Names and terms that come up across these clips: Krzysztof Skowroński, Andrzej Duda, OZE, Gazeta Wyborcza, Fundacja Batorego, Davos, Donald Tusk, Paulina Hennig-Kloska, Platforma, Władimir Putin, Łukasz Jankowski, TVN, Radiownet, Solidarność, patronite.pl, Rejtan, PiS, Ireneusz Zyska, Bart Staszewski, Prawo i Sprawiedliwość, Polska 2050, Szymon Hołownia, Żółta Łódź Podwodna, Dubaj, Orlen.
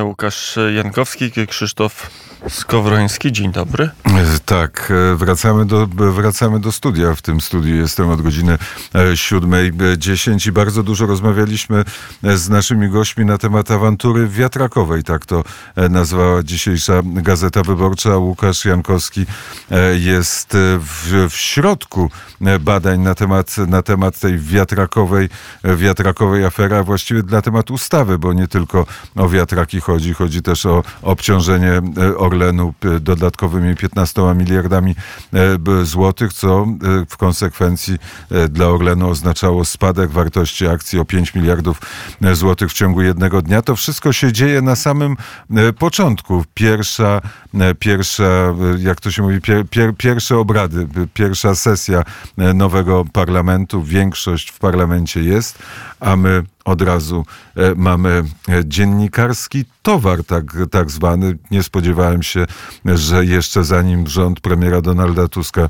Łukasz Jankowski, Krzysztof Skowroński. Dzień dobry. Tak, wracamy do studia. W tym studiu jestem od godziny 7:10 i bardzo dużo rozmawialiśmy z naszymi gośćmi na temat awantury wiatrakowej. Tak to nazwała dzisiejsza Gazeta Wyborcza. Łukasz Jankowski jest w środku badań na temat tej wiatrakowej afery, a właściwie na temat ustawy, bo nie tylko o wiatraki chodzi też o obciążenie Orlenu dodatkowymi 15 miliardami złotych, co w konsekwencji dla Orlenu oznaczało spadek wartości akcji o 5 miliardów złotych w ciągu jednego dnia. To wszystko się dzieje na samym początku. Pierwsze obrady, pierwsza sesja nowego parlamentu. Większość w parlamencie jest, a my od razu mamy dziennikarski towar tak zwany. Nie spodziewałem się, że jeszcze zanim rząd premiera Donalda Tuska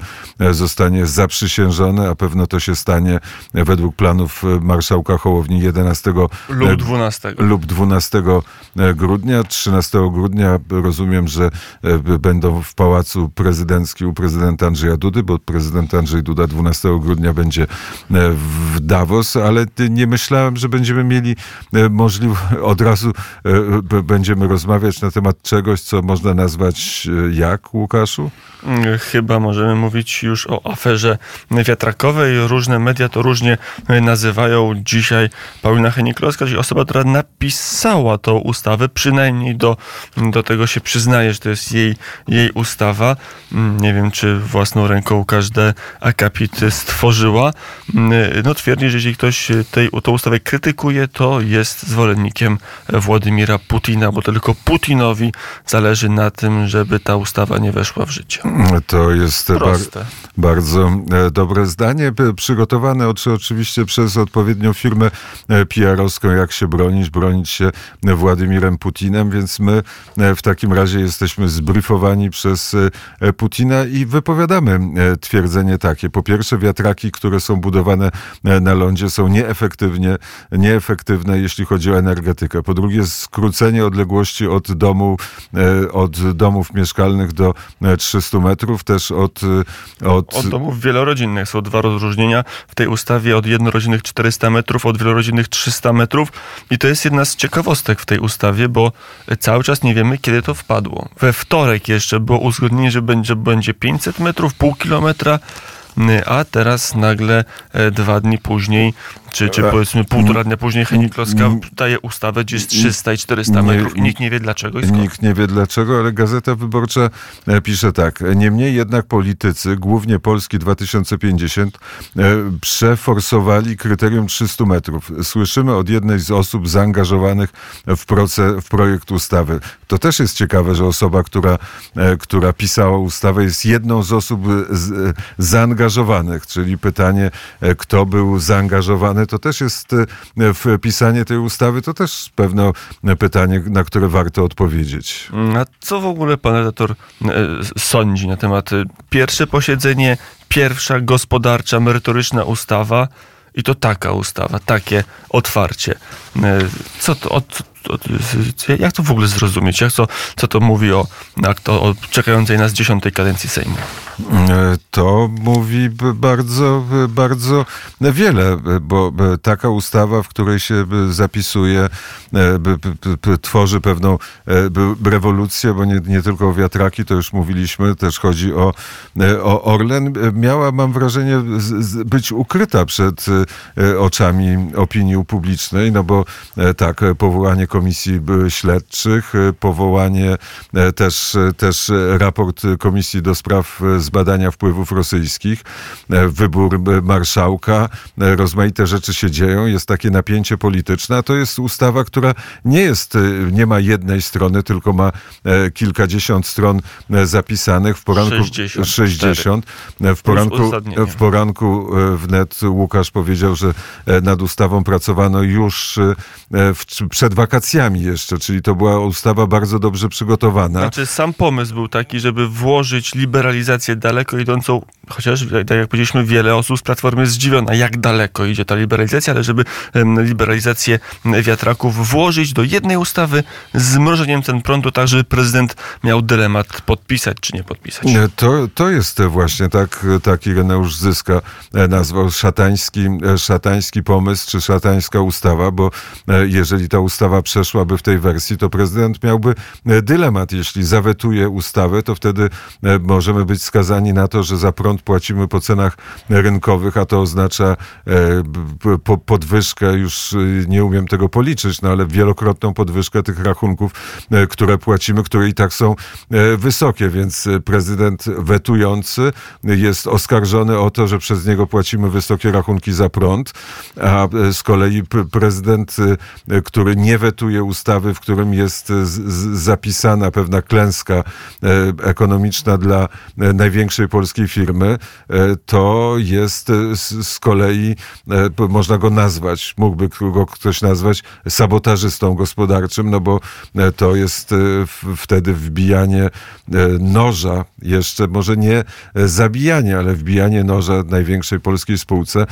zostanie zaprzysiężony, a pewno to się stanie według planów marszałka Hołowni 11 lub 12 grudnia. 13 grudnia rozumiem, że będą w Pałacu Prezydenckim u prezydenta Andrzeja Dudy, bo prezydent Andrzej Duda 12 grudnia będzie w Davos, ale nie myślałem, że będziemy mieli możliwość, od razu będziemy rozmawiać na temat czegoś, co można nazwać jak, Łukaszu? Chyba możemy mówić już o aferze wiatrakowej. Różne media to różnie nazywają. Dzisiaj Paulina Hennig-Kloska, czyli osoba, która napisała tą ustawę, przynajmniej do tego się przyznaje, że to jest jej ustawa. Nie wiem, czy własną ręką każde akapit stworzyła. No, twierdzi, że jeśli ktoś tą ustawę krytykuje, to jest zwolennikiem Władimira Putina, bo tylko Putinowi zależy na tym, żeby ta ustawa nie weszła w życie. To jest bardzo dobre zdanie, przygotowane oczywiście przez odpowiednią firmę PR-owską, jak się bronić się Władimirem Putinem, więc my w takim razie jesteśmy zbriefowani przez Putina i wypowiadamy twierdzenie takie. Po pierwsze, wiatraki, które są budowane na lądzie, są nieefektywne, jeśli chodzi o energetykę. Po drugie, skrócenie odległości od domów mieszkalnych do 300 metrów, też od domów wielorodzinnych. Są dwa rozróżnienia w tej ustawie: od jednorodzinnych 400 metrów, od wielorodzinnych 300 metrów. I to jest jedna z ciekawostek w tej ustawie, bo cały czas nie wiemy, kiedy to wpadło. We wtorek jeszcze było uzgodnienie, że będzie 500 metrów, pół kilometra, a teraz nagle 2 dni później, czy powiedzmy 1,5 dnia później, Hennig-Kloska daje ustawę, gdzie jest 300 i 400 metrów i nikt nie wie dlaczego i skąd. Nikt nie wie dlaczego, ale Gazeta Wyborcza pisze tak. Niemniej jednak politycy, głównie Polski 2050, przeforsowali kryterium 300 metrów. Słyszymy od jednej z osób zaangażowanych w projekt ustawy. To też jest ciekawe, że osoba, która pisała ustawę, jest jedną z osób zaangażowanych, czyli pytanie, kto był zaangażowany, to też jest wpisanie tej ustawy, to też pewne pytanie, na które warto odpowiedzieć. A co w ogóle pan redaktor sądzi na temat? Pierwsze posiedzenie, pierwsza gospodarcza, merytoryczna ustawa i to taka ustawa, takie otwarcie. Jak to w ogóle zrozumieć? Co to mówi o czekającej nas 10. kadencji Sejmu? To mówi bardzo, bardzo wiele, bo taka ustawa, w której się zapisuje, tworzy pewną rewolucję, bo nie tylko o wiatraki, to już mówiliśmy, też chodzi o Orlen, miała, mam wrażenie, być ukryta przed oczami opinii publicznej, no bo tak, powołanie komisji śledczych, powołanie też raport komisji do spraw zbadania wpływów rosyjskich, wybór marszałka, rozmaite rzeczy się dzieją, jest takie napięcie polityczne, a to jest ustawa, która nie ma jednej strony, tylko ma kilkadziesiąt stron zapisanych. W poranku 60. W poranku wnet Łukasz powiedział, że nad ustawą pracowano już przed wakacjami jeszcze, czyli to była ustawa bardzo dobrze przygotowana. Znaczy, sam pomysł był taki, żeby włożyć liberalizację oczywiście daleko idącą, chociaż, tak jak powiedzieliśmy, wiele osób z Platformy jest zdziwiona, jak daleko idzie ta liberalizacja, ale żeby liberalizację wiatraków włożyć do jednej ustawy z zmrożeniem cen prądu, tak żeby prezydent miał dylemat podpisać czy nie podpisać. To jest właśnie tak Ireneusz Zyska nazwał szatański pomysł czy szatańska ustawa, bo jeżeli ta ustawa przeszłaby w tej wersji, to prezydent miałby dylemat. Jeśli zawetuje ustawę, to wtedy możemy być skazani na to, że za prąd płacimy po cenach rynkowych, a to oznacza podwyżkę, już nie umiem tego policzyć, no ale wielokrotną podwyżkę tych rachunków, które płacimy, które i tak są wysokie, więc prezydent wetujący jest oskarżony o to, że przez niego płacimy wysokie rachunki za prąd, a z kolei prezydent, który nie wetuje ustawy, w którym jest zapisana pewna klęska ekonomiczna dla największej polskiej firmy, to jest z kolei, można go nazwać, mógłby go ktoś nazwać sabotażystą gospodarczym, no bo to jest wtedy wbijanie noża, jeszcze może nie zabijanie, ale wbijanie noża największej polskiej spółce.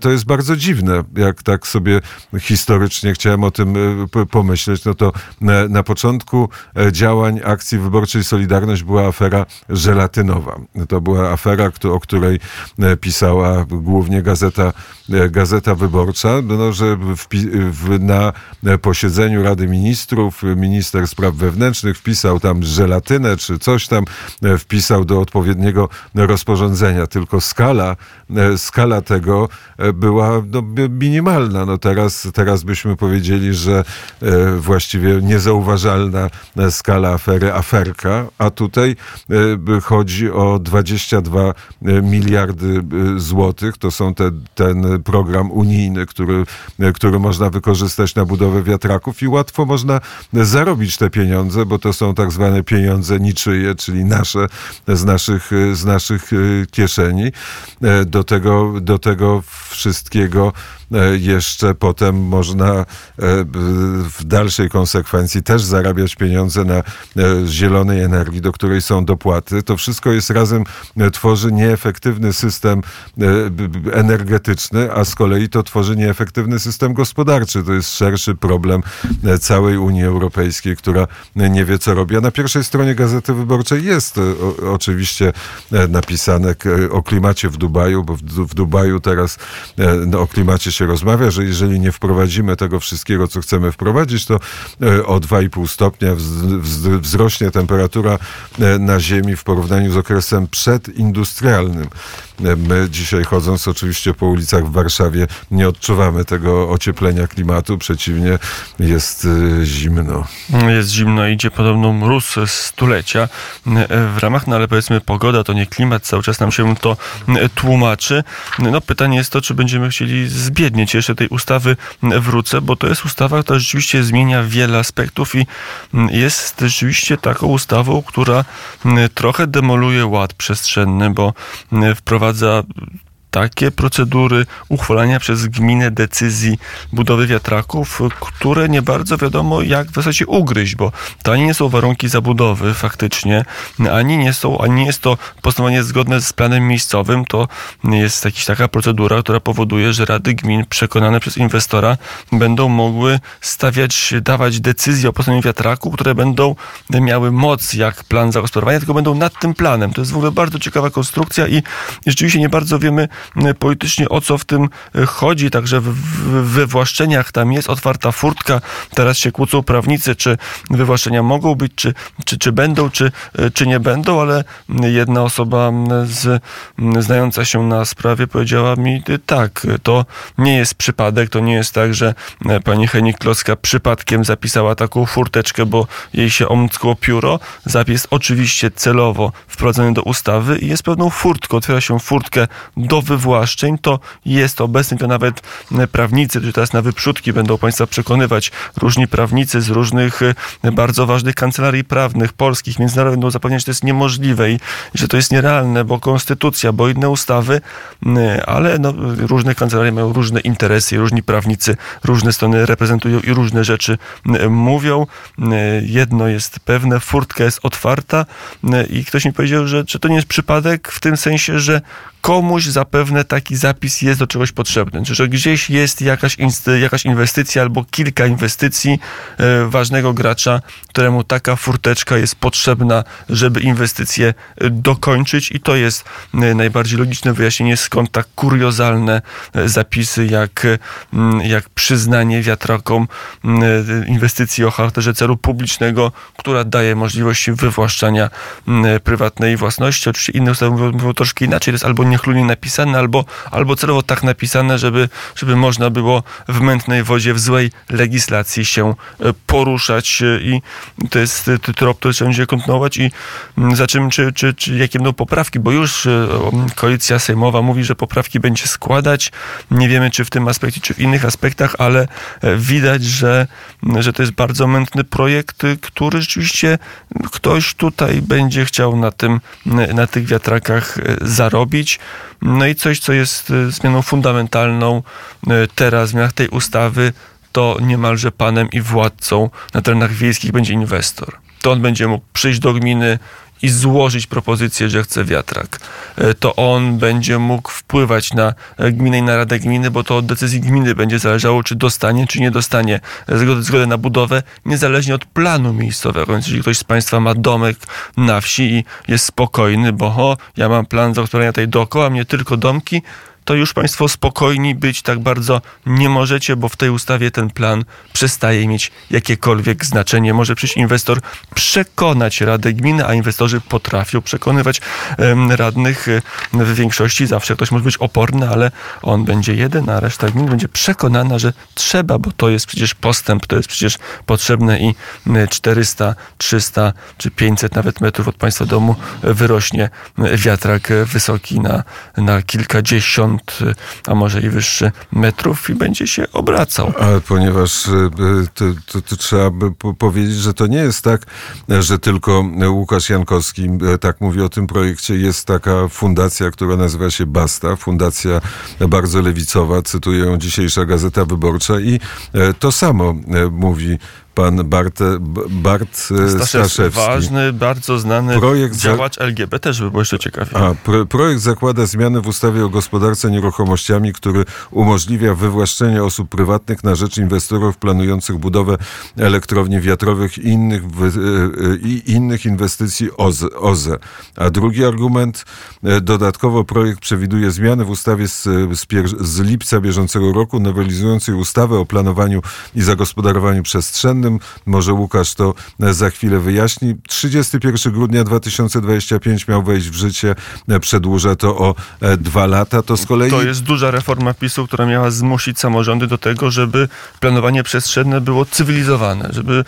To jest bardzo dziwne, jak tak sobie historycznie chciałem o tym pomyśleć, no to na początku działań akcji wyborczej Solidarność była afera żelatynowa. To była afera, o której pisała głównie Gazeta Wyborcza, no, że na posiedzeniu Rady Ministrów minister spraw wewnętrznych wpisał tam żelatynę czy coś tam, wpisał do odpowiedniego rozporządzenia. Tylko skala tego była minimalna. No teraz byśmy powiedzieli, że właściwie niezauważalna skala afery, aferka, a tutaj chodzi o 22 miliardy złotych. To są ten program unijny, który można wykorzystać na budowę wiatraków i łatwo można zarobić te pieniądze, bo to są tak zwane pieniądze niczyje, czyli nasze, z naszych kieszeni. Do tego wszystkiego jeszcze potem można w dalszej konsekwencji też zarabiać pieniądze na zielonej energii, do której są dopłaty. To wszystko jest razem, tworzy nieefektywny system energetyczny, a z kolei to tworzy nieefektywny system gospodarczy. To jest szerszy problem całej Unii Europejskiej, która nie wie, co robi. A na pierwszej stronie Gazety Wyborczej jest oczywiście napisane o klimacie w Dubaju, bo w Dubaju teraz o klimacie się rozmawia, że jeżeli nie wprowadzimy tego wszystkiego, co chcemy wprowadzić, to o 2,5 stopnia wzrośnie temperatura na Ziemi w porównaniu z okresem przedindustrialnym. My dzisiaj, chodząc oczywiście po ulicach w Warszawie, nie odczuwamy tego ocieplenia klimatu, przeciwnie, jest zimno. Jest zimno, idzie podobno mróz stulecia w ramach, no ale powiedzmy pogoda to nie klimat, cały czas nam się to tłumaczy. No pytanie jest to, czy będziemy chcieli zbiednieć. Jeszcze tej ustawy wrócę, bo to jest ustawa, która rzeczywiście zmienia wiele aspektów i jest rzeczywiście taką ustawą, która trochę demoluje ład przestrzenny, bo wprowadza takie procedury uchwalania przez gminę decyzji budowy wiatraków, które nie bardzo wiadomo jak w zasadzie ugryźć, bo to ani nie są warunki zabudowy faktycznie, ani jest to postanowienie zgodne z planem miejscowym, to jest taka procedura, która powoduje, że rady gmin przekonane przez inwestora będą mogły dawać decyzje o postanowieniu wiatraku, które będą miały moc jak plan zagospodarowania, tylko będą nad tym planem. To jest w ogóle bardzo ciekawa konstrukcja i rzeczywiście nie bardzo wiemy politycznie, o co w tym chodzi, także w wywłaszczeniach tam jest otwarta furtka, teraz się kłócą prawnicy, czy wywłaszczenia mogą być, czy będą, czy nie będą, ale jedna osoba znająca się na sprawie powiedziała mi, tak, to nie jest przypadek, to nie jest tak, że pani Hennig-Kloska przypadkiem zapisała taką furteczkę, bo jej się omskło pióro, zapis oczywiście celowo wprowadzony do ustawy i jest pewną furtką, otwiera się furtkę do wywłaszczeń, to jest obecny, to nawet prawnicy, którzy teraz na wyprzódki będą Państwa przekonywać, różni prawnicy z różnych bardzo ważnych kancelarii prawnych, polskich, międzynarodowych, będą zapewniać, że to jest niemożliwe i że to jest nierealne, bo konstytucja, bo inne ustawy, ale no, różne kancelarie mają różne interesy i różni prawnicy różne strony reprezentują i różne rzeczy mówią. Jedno jest pewne, furtka jest otwarta i ktoś mi powiedział, że czy to nie jest przypadek w tym sensie, że komuś zapewne taki zapis jest do czegoś potrzebny, czy że gdzieś jest jakaś inwestycja albo kilka inwestycji ważnego gracza, któremu taka furteczka jest potrzebna, żeby inwestycje dokończyć i to jest najbardziej logiczne wyjaśnienie, skąd tak kuriozalne zapisy jak przyznanie wiatrakom inwestycji o charakterze celu publicznego, która daje możliwość wywłaszczania prywatnej własności. Oczywiście inne ustawy mówią troszkę inaczej, to jest albo niechlujnie napisane, albo celowo tak napisane, żeby można było w mętnej wodzie, w złej legislacji się poruszać i to jest trop, który trzeba będzie kontynuować i za czym, czy jakie będą poprawki, bo już koalicja sejmowa mówi, że poprawki będzie składać. Nie wiemy, czy w tym aspekcie, czy w innych aspektach, ale widać, że to jest bardzo mętny projekt, który rzeczywiście ktoś tutaj będzie chciał na tych wiatrakach zarobić. No i coś, co jest zmianą fundamentalną teraz w zmianach tej ustawy, to niemalże panem i władcą na terenach wiejskich będzie inwestor. To on będzie mógł przyjść do gminy i złożyć propozycję, że chce wiatrak. To on będzie mógł wpływać na gminę i na radę gminy, bo to od decyzji gminy będzie zależało, czy dostanie, czy nie dostanie zgodę na budowę, niezależnie od planu miejscowego. Więc jeżeli ktoś z Państwa ma domek na wsi i jest spokojny, bo ja mam plan zagospodarowania tutaj dookoła, mnie tylko domki, to już Państwo spokojni być tak bardzo nie możecie, bo w tej ustawie ten plan przestaje mieć jakiekolwiek znaczenie. Może przyjść inwestor, przekonać Radę Gminy, a inwestorzy potrafią przekonywać radnych w większości. Zawsze ktoś może być oporny, ale on będzie jeden, a reszta gminy będzie przekonana, że trzeba, bo to jest przecież postęp, to jest przecież potrzebne i 400, 300 czy 500 nawet metrów od Państwa domu wyrośnie wiatrak wysoki na kilkadziesiąt, a może i wyższy metrów i będzie się obracał. Ale ponieważ to trzeba by powiedzieć, że to nie jest tak, że tylko Łukasz Jankowski tak mówi o tym projekcie. Jest taka fundacja, która nazywa się Basta, fundacja bardzo lewicowa, cytuje ją dzisiejsza Gazeta Wyborcza i to samo mówi pan Bart Staszewski. Ważny, bardzo znany działacz LGBT, żeby było jeszcze ciekawie. Projekt zakłada zmiany w ustawie o gospodarce nieruchomościami, który umożliwia wywłaszczenie osób prywatnych na rzecz inwestorów planujących budowę elektrowni wiatrowych i innych inwestycji OZE. A drugi argument, dodatkowo projekt przewiduje zmiany w ustawie z lipca bieżącego roku nowelizującej ustawę o planowaniu i zagospodarowaniu przestrzennym. Może Łukasz to za chwilę wyjaśni. 31 grudnia 2025 miał wejść w życie. Przedłuża to o 2 lata. To z kolei... To jest duża reforma PiS-u, która miała zmusić samorządy do tego, żeby planowanie przestrzenne było cywilizowane, żeby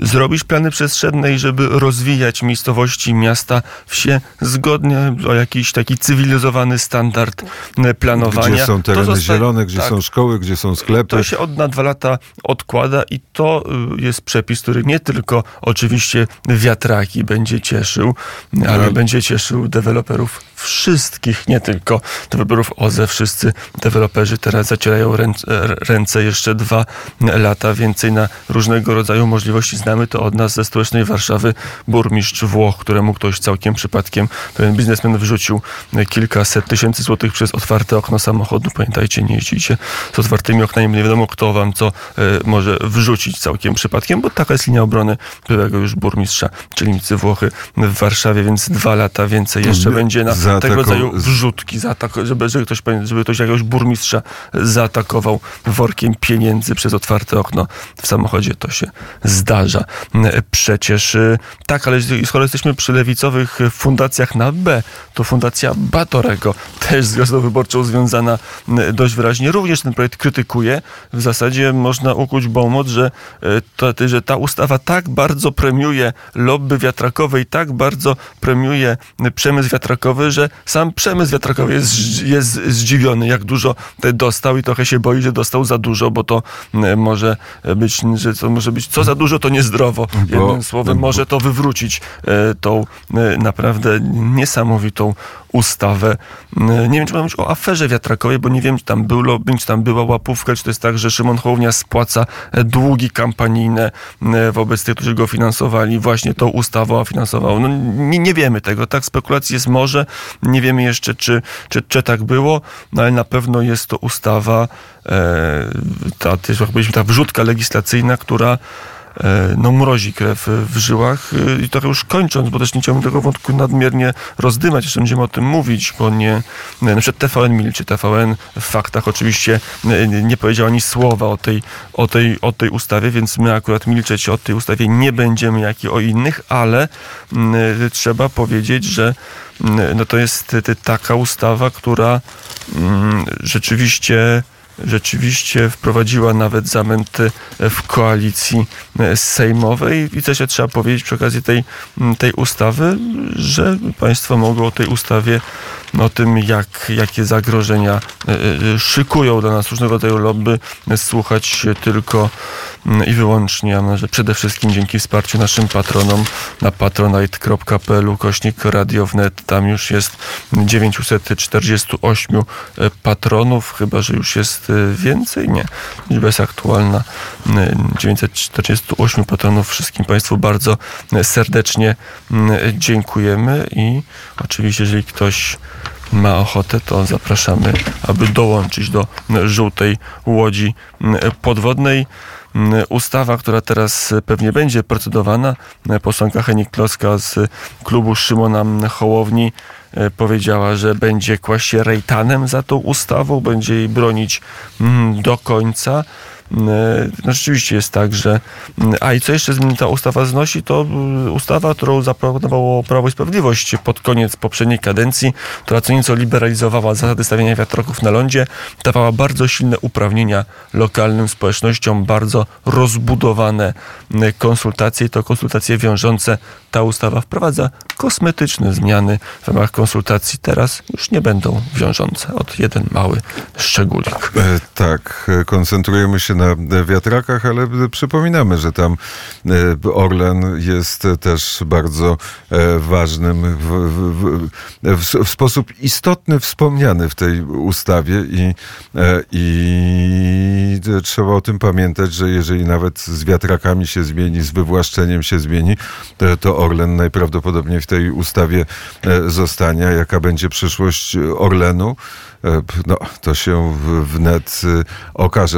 zrobić plany przestrzenne i żeby rozwijać miejscowości, miasta, wsie zgodnie o jakiś taki cywilizowany standard planowania. Gdzie są tereny zielone, gdzie są szkoły, gdzie są sklepy. To się na 2 lata odkłada i to jest przepis, który nie tylko oczywiście wiatraki będzie cieszył, ale będzie cieszył deweloperów wszystkich, nie tylko deweloperów OZE. Wszyscy deweloperzy teraz zacierają ręce, jeszcze 2 lata więcej na różnego rodzaju możliwości. Znamy to od nas ze stołecznej Warszawy. Burmistrz Włoch, któremu ktoś całkiem przypadkiem, pewien biznesmen wyrzucił kilkaset tysięcy złotych przez otwarte okno samochodu. Pamiętajcie, nie jeździcie z otwartymi oknami, nie wiadomo kto wam co może wrzucić całkiem przypadkiem, bo taka jest linia obrony byłego już burmistrza Czernicy Włochy w Warszawie, więc 2 lata więcej jeszcze będzie na tego rodzaju wrzutki, żeby ktoś jakiegoś burmistrza zaatakował workiem pieniędzy przez otwarte okno w samochodzie. To się zdarza. Przecież tak, ale skoro jesteśmy przy lewicowych fundacjach na B, to Fundacja Batorego, też z Gazetą Wyborczą związana dość wyraźnie, również ten projekt krytykuje. W zasadzie można ukuć bałmot, że ta ustawa tak bardzo premiuje lobby wiatrakowe i tak bardzo premiuje przemysł wiatrakowy, że sam przemysł wiatrakowy jest zdziwiony, jak dużo dostał i trochę się boi, że dostał za dużo, bo to może być, że to może być co za dużo, to niezdrowo. Jednym słowem, może to wywrócić tą naprawdę niesamowitą ustawę. Nie wiem, czy mam mówić o aferze wiatrakowej, bo nie wiem, czy tam była łapówka, czy to jest tak, że Szymon Hołownia spłaca długi kampanijne wobec tych, którzy go finansowali, właśnie tą ustawą finansował. No, nie wiemy tego, tak? Spekulacji jest może. Nie wiemy jeszcze, czy tak było, no, ale na pewno jest to ustawa, ta wrzutka legislacyjna, która no mrozi krew w żyłach. I trochę już kończąc, bo też nie chciałbym tego wątku nadmiernie rozdymać, jeszcze będziemy o tym mówić, bo na przykład TVN milczy, TVN w faktach oczywiście nie powiedział ani słowa o tej ustawie, więc my akurat milczeć o tej ustawie nie będziemy, jak i o innych, ale trzeba powiedzieć, że no to jest taka ustawa, która rzeczywiście wprowadziła nawet zamęt w koalicji sejmowej i też trzeba powiedzieć przy okazji tej ustawy, że państwo mogą o tej ustawie, o tym jakie zagrożenia szykują dla nas różnego rodzaju lobby, słuchać tylko i wyłącznie, że przede wszystkim dzięki wsparciu naszym patronom na patronite.pl /radiownet. Tam już jest 948 patronów, chyba że już jest więcej? Nie. Liczba jest aktualna. 948 patronów. Wszystkim państwu bardzo serdecznie dziękujemy i oczywiście, jeżeli ktoś ma ochotę, to zapraszamy, aby dołączyć do Żółtej Łodzi Podwodnej. Ustawa, która teraz pewnie będzie procedowana, posłanka Hennig-Kloska z klubu Szymona Hołowni powiedziała, że będzie kłaść się rejtanem za tą ustawą, będzie jej bronić do końca. No rzeczywiście jest tak, że... A i co jeszcze ta ustawa znosi, to ustawa, którą zaproponowało Prawo i Sprawiedliwość pod koniec poprzedniej kadencji, która co nieco liberalizowała zasady stawiania wiatraków na lądzie, dawała bardzo silne uprawnienia lokalnym społecznościom, bardzo rozbudowane konsultacje i to konsultacje wiążące. Ta ustawa wprowadza kosmetyczne zmiany w ramach konsultacji. Teraz już nie będą wiążące. Od jeden mały szczególik. Tak, koncentrujemy się na wiatrakach, ale przypominamy, że tam Orlen jest też bardzo ważnym, w sposób istotny wspomniany w tej ustawie i trzeba o tym pamiętać, że jeżeli nawet z wiatrakami się zmieni, z wywłaszczeniem się zmieni, to Orlen najprawdopodobniej w tej ustawie zostanie. Jaka będzie przyszłość Orlenu? No, to się wnet okaże.